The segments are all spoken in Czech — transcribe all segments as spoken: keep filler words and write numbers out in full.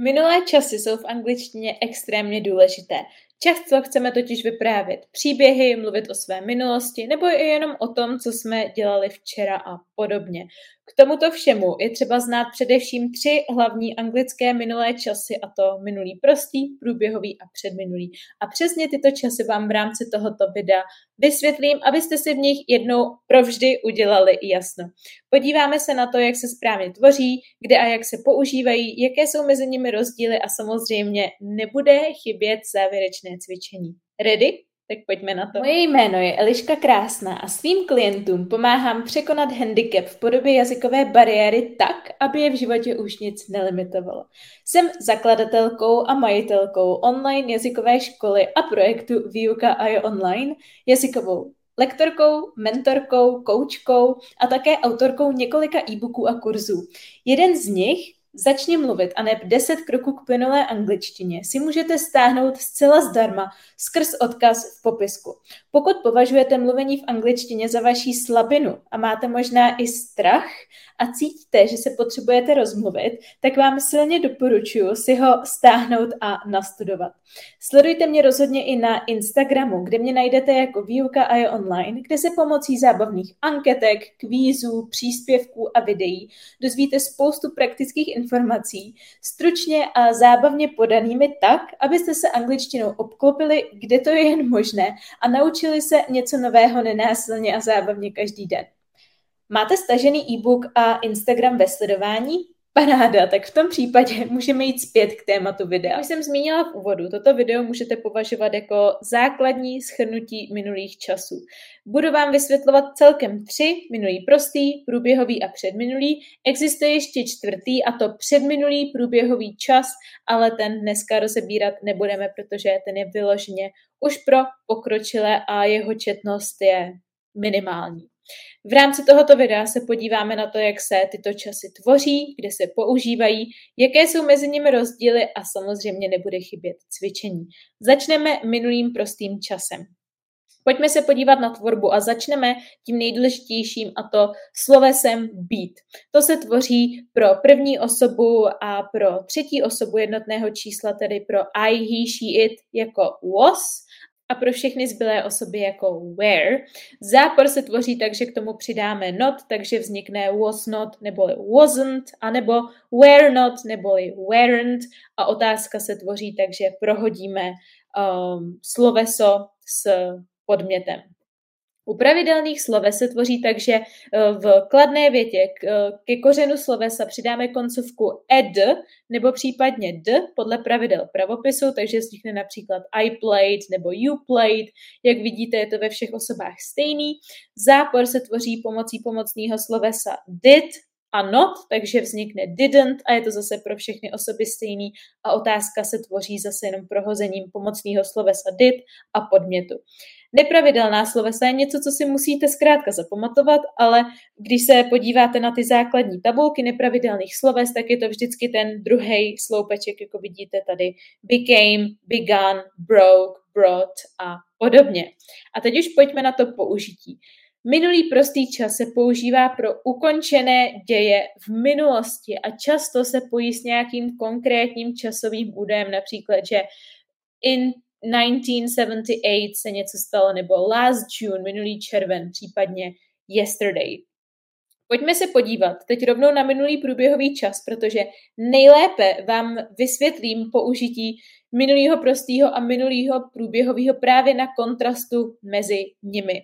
Minulé časy jsou v angličtině extrémně důležité. Často chceme totiž vyprávět příběhy, mluvit o své minulosti nebo i jenom o tom, co jsme dělali včera a podobně. K tomuto všemu je třeba znát především tři hlavní anglické minulé časy, a to minulý prostý, průběhový a předminulý. A přesně tyto časy vám v rámci tohoto videa vysvětlím, abyste si v nich jednou provždy udělali jasno. Podíváme se na to, jak se správně tvoří, kde a jak se používají, jaké jsou mezi nimi rozdíly a samozřejmě nebude chybět závěrečné cvičení. Ready? Tak pojďme na to. Moje jméno je Eliška Krásná a svým klientům pomáhám překonat handicap v podobě jazykové bariéry tak, aby je v životě už nic nelimitovalo. Jsem zakladatelkou a majitelkou online jazykové školy a projektu Výuka A J online, jazykovou lektorkou, mentorkou, koučkou a také autorkou několika e-booků a kurzů. Jeden z nich, Začni mluvit aneb deset kroků k plynulé angličtině, si můžete stáhnout zcela zdarma skrz odkaz v popisku. Pokud považujete mluvení v angličtině za vaši slabinu a máte možná i strach a cítíte, že se potřebujete rozmluvit, tak vám silně doporučuji si ho stáhnout a nastudovat. Sledujte mě rozhodně i na Instagramu, kde mě najdete jako Výuka A J online, kde se pomocí zábavných anketek, kvízů, příspěvků a videí dozvíte spoustu praktických informací informací, stručně a zábavně podanými tak, abyste se angličtinou obklopili, kde to je jen možné, a naučili se něco nového nenásilně a zábavně každý den. Máte stažený e-book a Instagram ve sledování? Paráda, tak v tom případě můžeme jít zpět k tématu videa. Už jsem zmínila v úvodu, toto video můžete považovat jako základní shrnutí minulých časů. Budu vám vysvětlovat celkem tři, minulý prostý, průběhový a předminulý. Existuje ještě čtvrtý, a to předminulý průběhový čas, ale ten dneska rozebírat nebudeme, protože ten je vyloženě už pro pokročilé a jeho četnost je minimální. V rámci tohoto videa se podíváme na to, jak se tyto časy tvoří, kde se používají, jaké jsou mezi nimi rozdíly a samozřejmě nebude chybět cvičení. Začneme minulým prostým časem. Pojďme se podívat na tvorbu a začneme tím nejdůležitějším, a to slovesem být. To se tvoří pro první osobu a pro třetí osobu jednotného čísla, tedy pro I, he, she, it jako was, a pro všechny zbylé osoby jako were. Zápor se tvoří tak, že k tomu přidáme not, takže vznikne was not neboli wasn't, anebo were not neboli weren't, a otázka se tvoří tak, že prohodíme um, sloveso s podmětem. U pravidelných sloves se tvoří tak, že v kladné větě ke kořenu slovesa přidáme koncovku ed nebo případně d podle pravidel pravopisu, takže vznikne například I played nebo you played. Jak vidíte, je to ve všech osobách stejný. Zápor se tvoří pomocí pomocného slovesa did a not, takže vznikne didn't a je to zase pro všechny osoby stejný, a otázka se tvoří zase jenom prohozením pomocného slovesa did a podmětu. Nepravidelná slovesa je něco, co si musíte zkrátka zapamatovat, ale když se podíváte na ty základní tabulky nepravidelných sloves, tak je to vždycky ten druhý sloupeček, jako vidíte tady, became, began, broke, brought a podobně. A teď už pojďme na to použití. Minulý prostý čas se používá pro ukončené děje v minulosti a často se pojí s nějakým konkrétním časovým údajem, například, že in nineteen seventy-eight se něco stalo, nebo last June, minulý červen, případně yesterday. Pojďme se podívat teď rovnou na minulý průběhový čas, protože nejlépe vám vysvětlím použití minulého prostýho a minulého průběhového právě na kontrastu mezi nimi.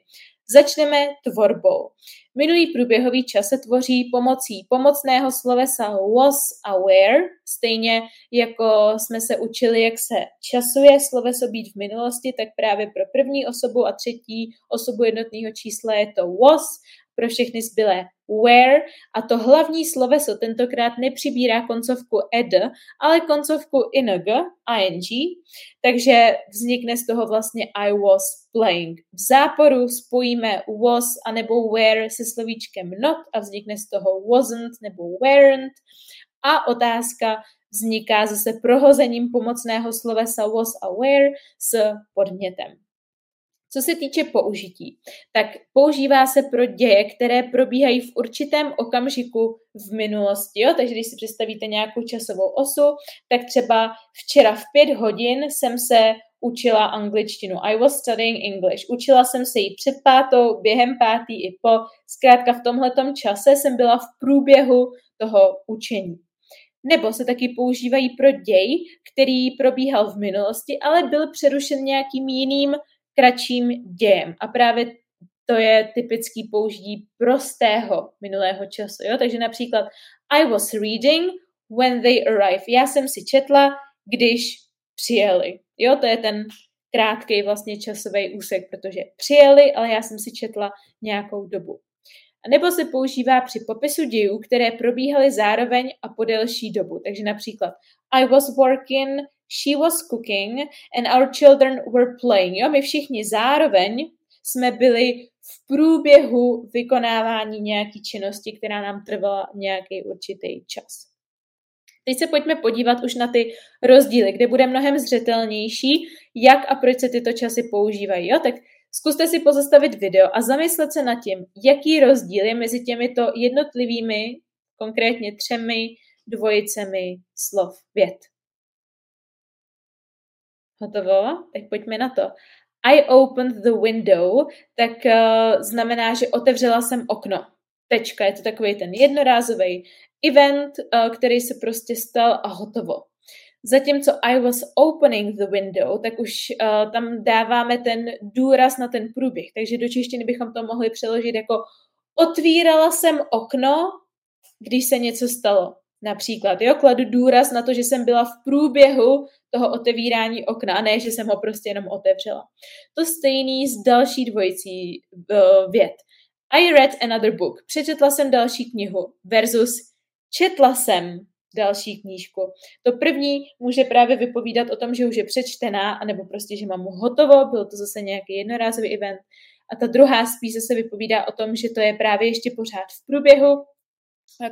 Začneme tvorbou. Minulý průběhový čas se tvoří pomocí pomocného slovesa was a were, stejně jako jsme se učili, jak se časuje sloveso být v minulosti, tak právě pro první osobu a třetí osobu jednotného čísla je to was, pro všechny zbylé were, a to hlavní sloveso tentokrát nepřibírá koncovku ed, ale koncovku ing, takže vznikne z toho vlastně I was playing. V záporu spojíme was anebo were se slovíčkem not a vznikne z toho wasn't nebo weren't, a otázka vzniká zase prohozením pomocného slovesa was a were s podmětem. Co se týče použití, tak používá se pro děje, které probíhají v určitém okamžiku v minulosti. Jo? Takže když si představíte nějakou časovou osu, tak třeba včera v pět hodin jsem se učila angličtinu. I was studying English. Učila jsem se ji před pátou, během pátý i po. Zkrátka v tomhletom čase jsem byla v průběhu toho učení. Nebo se taky používají pro děj, který probíhal v minulosti, ale byl přerušen nějakým jiným kratším dějem. A právě to je typický použití prostého minulého času. Jo? Takže například I was reading when they arrived. Já jsem si četla, když přijeli. Jo, to je ten krátký vlastně časový úsek, protože přijeli, ale já jsem si četla nějakou dobu. A nebo se používá při popisu dějů, které probíhaly zároveň a po delší dobu. Takže například I was working, she was cooking and our children were playing. Jo, my všichni zároveň jsme byli v průběhu vykonávání nějaký činnosti, která nám trvala nějaký určitý čas. Teď se pojďme podívat už na ty rozdíly, kde bude mnohem zřetelnější, jak a proč se tyto časy používají. Jo? Tak zkuste si pozastavit video a zamyslet se nad tím, jaký rozdíl je mezi těmito jednotlivými, konkrétně třemi dvojicemi slov vět. Hotovo? Tak pojďme na to. I opened the window, tak uh, znamená, že otevřela jsem okno. Tečka, je to takový ten jednorázový event, který se prostě stal a hotovo. Zatímco I was opening the window, tak už tam dáváme ten důraz na ten průběh. Takže do češtiny bychom to mohli přeložit jako otvírala jsem okno, když se něco stalo. Například, jo, kladu důraz na to, že jsem byla v průběhu toho otevírání okna, a ne, že jsem ho prostě jenom otevřela. To stejný s další dvojicí uh, vět. I read another book. Přečetla jsem další knihu versus četla jsem další knížku. To první může právě vypovídat o tom, že už je přečtená, anebo prostě, že mám hotovo, bylo to zase nějaký jednorázový event. A ta druhá spíš zase vypovídá o tom, že to je právě ještě pořád v průběhu.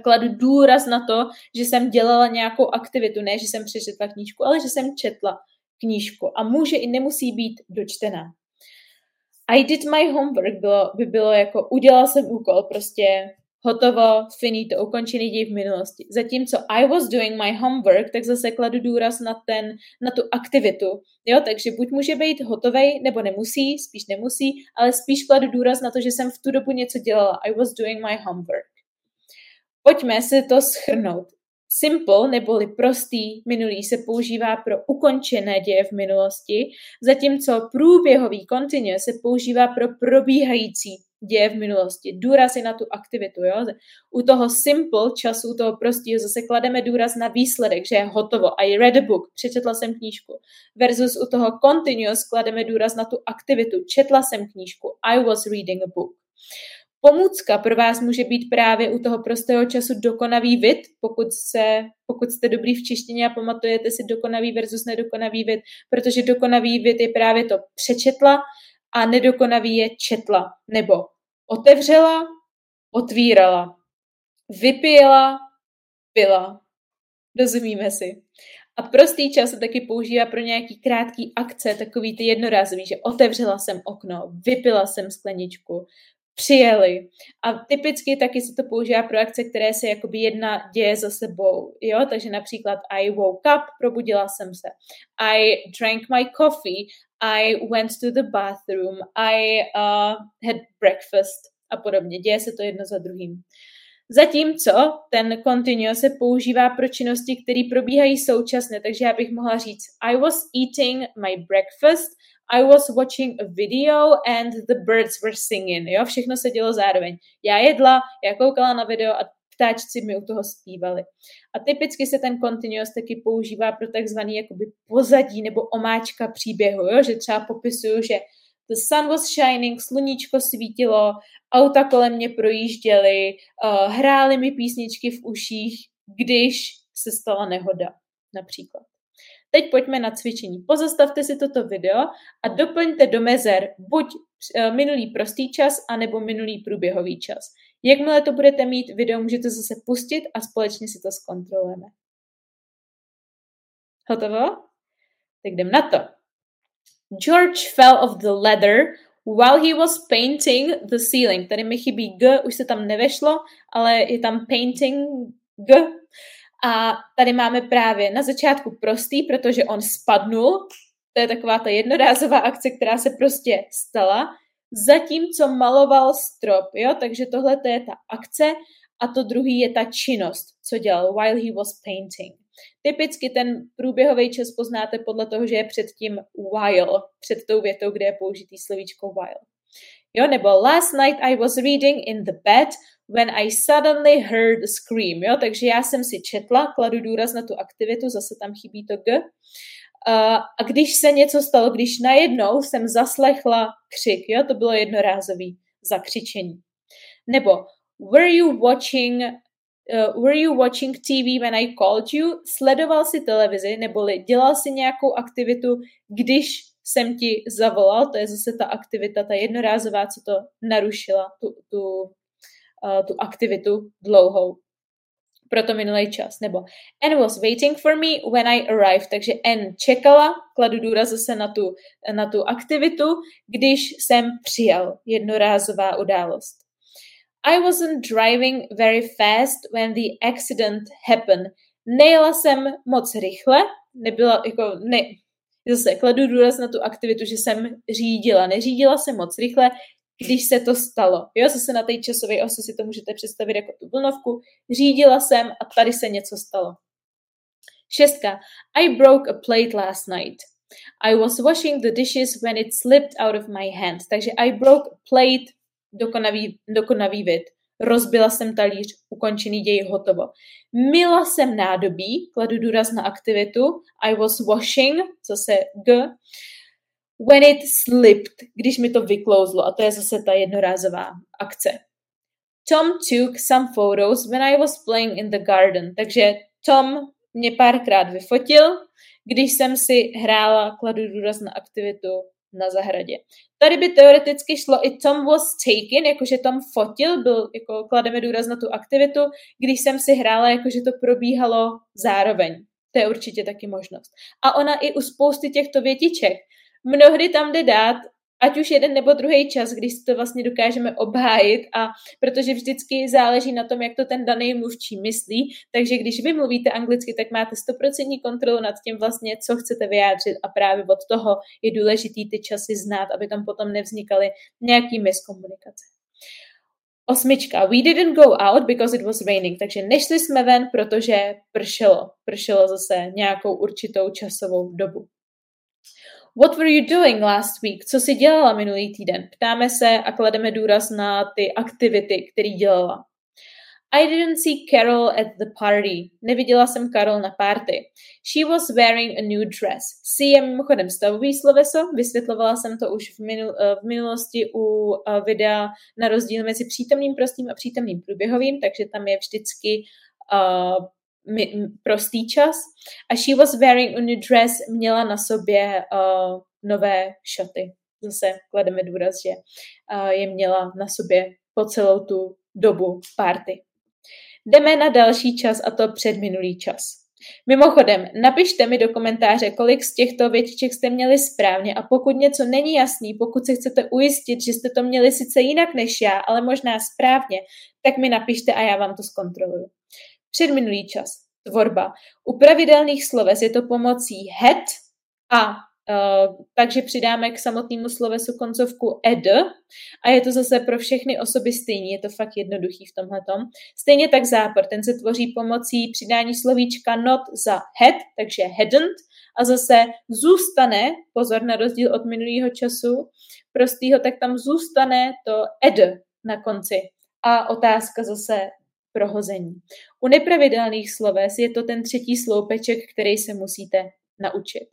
Kladu důraz na to, že jsem dělala nějakou aktivitu, ne, že jsem přečetla knížku, ale že jsem četla knížku. A může i nemusí být dočtená. I did my homework bylo, by bylo jako udělal jsem úkol, prostě hotovo, finito, ukončený děj v minulosti. Zatímco I was doing my homework, tak zase kladu důraz na, ten, na tu aktivitu. Jo, takže buď může být hotovej, nebo nemusí, spíš nemusí, ale spíš kladu důraz na to, že jsem v tu dobu něco dělala. I was doing my homework. Pojďme se to shrnout. Simple neboli prostý minulý se používá pro ukončené děje v minulosti, zatímco průběhový continuous se používá pro probíhající děje v minulosti. Důraz je na tu aktivitu. Jo? U toho simple času, u toho prostého zase klademe důraz na výsledek, že je hotovo. I read a book, přečetla jsem knížku. Versus u toho continuous klademe důraz na tu aktivitu. Četla jsem knížku. I was reading a book. Pomůcka pro vás může být právě u toho prostého času dokonavý vid, pokud, se, pokud jste dobrý v češtině a pamatujete si dokonavý versus nedokonavý vid, protože dokonavý vid je právě to přečetla a nedokonavý je četla, nebo otevřela, otvírala, vypila, pila. Rozumíme si. A prostý čas se taky používá pro nějaký krátký akce, takový ty jednorázový, že otevřela jsem okno, vypila jsem skleničku, přijeli. A typicky taky se to používá pro akce, které se jakoby jedna děje za sebou. Jo? Takže například I woke up, probudila jsem se. I drank my coffee. I went to the bathroom. I uh, had breakfast. A podobně. Děje se to jedno za druhým. Zatímco ten continuous se používá pro činnosti, které probíhají současně. Takže já bych mohla říct I was eating my breakfast. I was watching a video and the birds were singing. Jo, všechno se dělo zároveň. Já jedla, já koukala na video a ptáčci mi u toho zpívali. A typicky se ten continuous taky používá pro takzvaný jakoby pozadí nebo omáčka příběhu. Jo? Že třeba popisuju, že the sun was shining, sluníčko svítilo, auta kolem mě projížděly, uh, hrály mi písničky v uších, když se stala nehoda například. Teď pojďme na cvičení. Pozastavte si toto video a doplňte do mezer buď minulý prostý čas, anebo minulý průběhový čas. Jakmile to budete mít, video můžete zase pustit a společně si to zkontrolujeme. Hotovo? Tak jdem na to. George fell off the ladder While he was painting the ceiling. Tady mi chybí G, už se tam nevešlo, ale je tam painting G. A tady máme právě na začátku prostý, protože on spadnul. To je taková ta jednorázová akce, která se prostě stala. Zatímco maloval strop, jo? Takže tohle to je ta akce a to druhý je ta činnost, co dělal while he was painting. Typicky ten průběhový čas poznáte podle toho, že je před tím while, před tou větou, kde je použitý slovíčko while. Jo, nebo last night I was reading in the bed when I suddenly heard a scream. Jo, takže já jsem si četla, kladu důraz na tu aktivitu, zase tam chybí to G. A když se něco stalo, když najednou jsem zaslechla křik, jo, to bylo jednorázový zakřičení. Nebo were you watching, uh, were you watching T V when I called you? Sledoval si televizi, neboli dělal si nějakou aktivitu, když jsem ti zavolal, to je zase ta aktivita, ta jednorázová, co to narušila, tu, tu, uh, tu aktivitu dlouhou. Proto minulý čas, nebo Anne was waiting for me when I arrived, takže Anne čekala, kladu důraz zase na tu, na tu aktivitu, když jsem přijel, jednorázová událost. I wasn't driving very fast when the accident happened. Nejela jsem moc rychle, nebyla, jako, ne, zase kladu důraz na tu aktivitu, že jsem řídila, neřídila jsem moc rychle, když se to stalo. Jo, zase na té časové ose si to můžete představit jako tu vlnovku. Řídila jsem a tady se něco stalo. Šestka. I broke a plate last night. I was washing the dishes when it slipped out of my hand. Takže I broke a plate, dokonavý, dokonavý vid. Rozbila jsem talíř, ukončený děj, hotovo. Myla jsem nádobí, kladu důraz na aktivitu. I was washing, zase G. When it slipped, když mi to vyklouzlo, a to je zase ta jednorázová akce. Tom took some photos when I was playing in the garden. Takže Tom mě párkrát vyfotil, když jsem si hrála, kladu důraz na aktivitu na zahradě. Tady by teoreticky šlo i Tom was taken, jakože Tom fotil, byl, jako klademe důraz na tu aktivitu, když jsem si hrála, jakože to probíhalo zároveň. To je určitě taky možnost. A ona i u spousty těchto větiček mnohdy tam jde dát, ať už jeden nebo druhý čas, když si to vlastně dokážeme obhájit, a protože vždycky záleží na tom, jak to ten daný mluvčí myslí, takže když vy mluvíte anglicky, tak máte sto procent kontrolu nad tím vlastně, co chcete vyjádřit, a právě od toho je důležitý ty časy znát, aby tam potom nevznikaly nějaký miskomunikace. Osmička. We didn't go out because it was raining. Takže nešli jsme ven, protože pršelo. Pršelo zase nějakou určitou časovou dobu. What were you doing last week? Co jsi dělala minulý týden? Ptáme se a klademe důraz na ty aktivity, které dělala. I didn't see Carol at the party. Neviděla jsem Carol na party. She was wearing a new dress. See je mimochodem stavový sloveso. Vysvětlovala jsem to už v, minul, v minulosti u videa na rozdíl mezi přítomným prostým a přítomným průběhovým, takže tam je vždycky uh, prostý čas. A she was wearing a new dress, měla na sobě uh, nové šaty. Zase klademe důraz, že uh, je měla na sobě po celou tu dobu party. Jdeme na další čas, a to předminulý čas. Mimochodem, napište mi do komentáře, kolik z těchto větiček jste měli správně, a pokud něco není jasný, pokud se chcete ujistit, že jste to měli sice jinak než já, ale možná správně, tak mi napište a já vám to zkontroluju. Předminulý čas. Tvorba. U pravidelných sloves je to pomocí had a uh, takže přidáme k samotnému slovesu koncovku ed, a je to zase pro všechny osoby stejný, je to fakt jednoduchý v tomhletom. Stejně tak zápor, ten se tvoří pomocí přidání slovíčka not za had, takže hadn't, a zase zůstane, pozor na rozdíl od minulého času prostýho, tak tam zůstane to ed na konci a otázka zase prohození. U nepravidelných sloves je to ten třetí sloupeček, který se musíte naučit.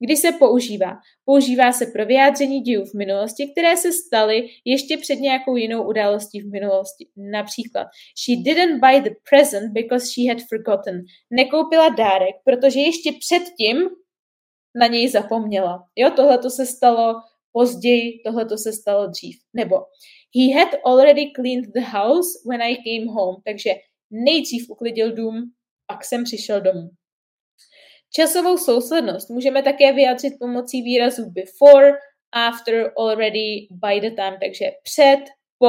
Kdy se používá? Používá se pro vyjádření dějů v minulosti, které se staly ještě před nějakou jinou událostí v minulosti. Například she didn't buy the present because she had forgotten. Nekoupila dárek, protože ještě předtím na něj zapomněla. Jo, tohleto se stalo později, tohleto se stalo dřív. Nebo he had already cleaned the house when I came home. Takže nejdřív uklidil dům, pak jsem přišel domů. Časovou souslednost můžeme také vyjádřit pomocí výrazu before after, already, by the time, takže před, po,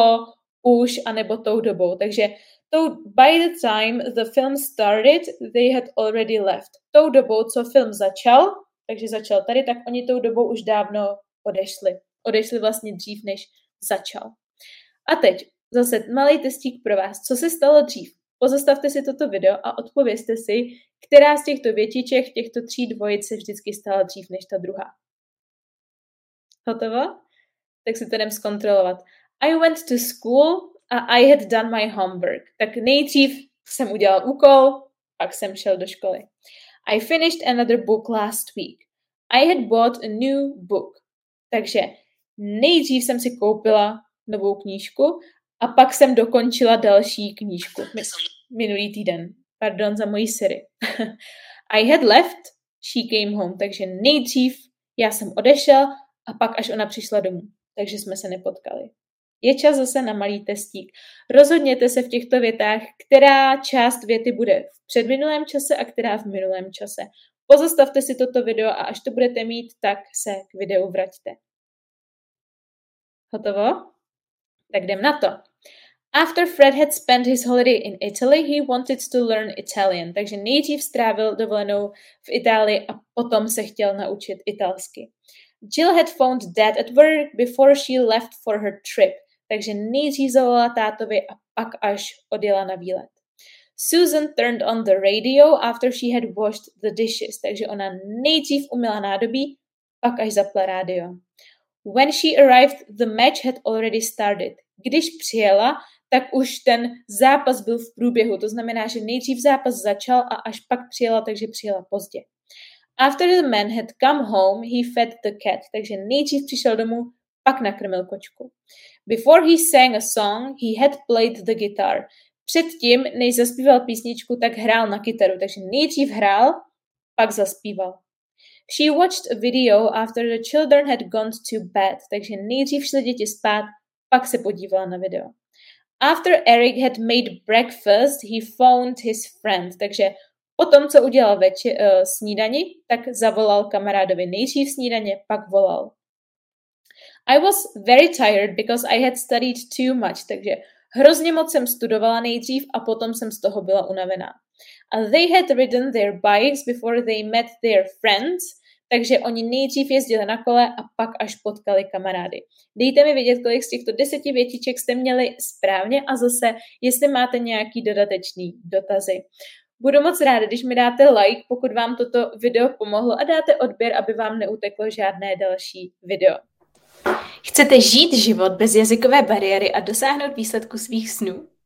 už, anebo tou dobou. Takže tou, by the time the film started, they had already left. Tou dobou, co film začal, takže začal tady, tak oni tou dobou už dávno odešli. Odešli vlastně dřív, než začal. A teď zase malý testík pro vás. Co se stalo dřív? Pozastavte si toto video a odpovězte si, která z těchto větiček, těchto tří dvojic se vždycky stala dřív než ta druhá. Hotovo? Tak si to jdem zkontrolovat. I went to school a I had done my homework. Tak nejdřív jsem udělal úkol, pak jsem šel do školy. I finished another book last week. I had bought a new book. Takže nejdřív jsem si koupila novou knížku a pak jsem dokončila další knížku. Minulý týden. Pardon za moji sérii. I had left, she came home. Takže nejdřív já jsem odešel a pak až ona přišla domů. Takže jsme se nepotkali. Je čas zase na malý testík. Rozhodněte se v těchto větách, která část věty bude v předminulém čase a která v minulém čase. Pozastavte si toto video a až to budete mít, tak se k videu vraťte. Hotovo? Tak jdem na to. After Fred had spent his holiday in Italy, he wanted to learn Italian. Takže nejdřív strávil dovolenou v Itálii a potom se chtěl naučit italsky. Jill had phoned dad at work before she left for her trip. Takže nejdřív zavolala tátovi a pak až odjela na výlet. Susan turned on the radio after she had washed the dishes. Takže ona nejdřív umyla nádobí, pak až zapla rádio. When she arrived, the match had already started. Když přijela, tak už ten zápas byl v průběhu. To znamená, že nejdřív zápas začal a až pak přijela, takže přijela pozdě. After the man had come home, he fed the cat. Takže nejdřív přišel domů, pak nakrmil kočku. Before he sang a song, he had played the guitar. Předtím, než zaspíval písničku, tak hrál na kytaru. Takže nejdřív hrál, pak zaspíval. She watched a video after the children had gone to bed. Takže nejdřív šli děti spát, pak se podívala na video. After Eric had made breakfast, he phoned his friend. Takže po tom, co udělal veči, uh, snídani, tak zavolal kamarádovi. Nejdřív snídaně, pak volal. I was very tired because I had studied too much. Takže hrozně moc jsem studovala nejdřív a potom jsem z toho byla unavená. And they had ridden their bikes before they met their friends. Takže oni nejdřív jezdili na kole a pak až potkali kamarády. Dejte mi vědět, kolik z těchto deseti větiček jste měli správně a zase, jestli máte nějaký dodatečný dotazy. Budu moc ráda, když mi dáte like, pokud vám toto video pomohlo a dáte odběr, aby vám neuteklo žádné další video. Chcete žít život bez jazykové bariéry a dosáhnout výsledku svých snů?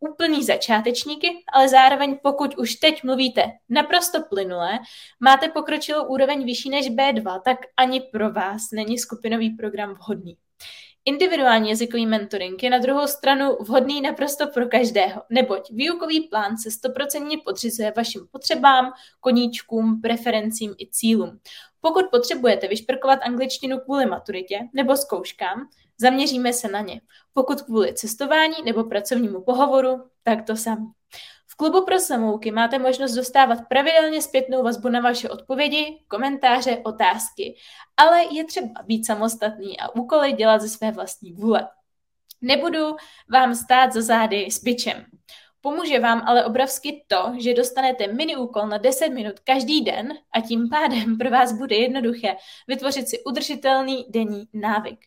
úplný začátečníky, ale zároveň pokud už teď mluvíte naprosto plynule, máte pokročilou úroveň vyšší než bé dva, tak ani pro vás není skupinový program vhodný. Individuální jazykový mentoring je na druhou stranu vhodný naprosto pro každého, neboť výukový plán se stoprocentně podřizuje vašim potřebám, koníčkům, preferencím i cílům. Pokud potřebujete vyšperkovat angličtinu kvůli maturitě nebo zkouškám, zaměříme se na ně. Pokud kvůli cestování nebo pracovnímu pohovoru, tak to samé. V klubu pro samouky máte možnost dostávat pravidelně zpětnou vazbu na vaše odpovědi, komentáře, otázky, ale je třeba být samostatný a úkoly dělat ze své vlastní vůle. Nebudu vám stát za zády s bičem. Pomůže vám ale obrovsky to, že dostanete mini úkol na deset minut každý den a tím pádem pro vás bude jednoduché vytvořit si udržitelný denní návyk.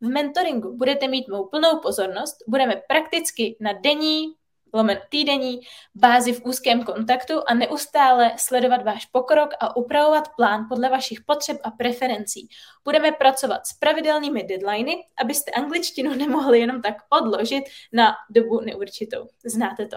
V mentoringu budete mít mou plnou pozornost, budeme prakticky na denní, lomen týdenní, bázi v úzkém kontaktu a neustále sledovat váš pokrok a upravovat plán podle vašich potřeb a preferencí. Budeme pracovat s pravidelnými deadliny, abyste angličtinu nemohli jenom tak odložit na dobu neurčitou. Znáte to.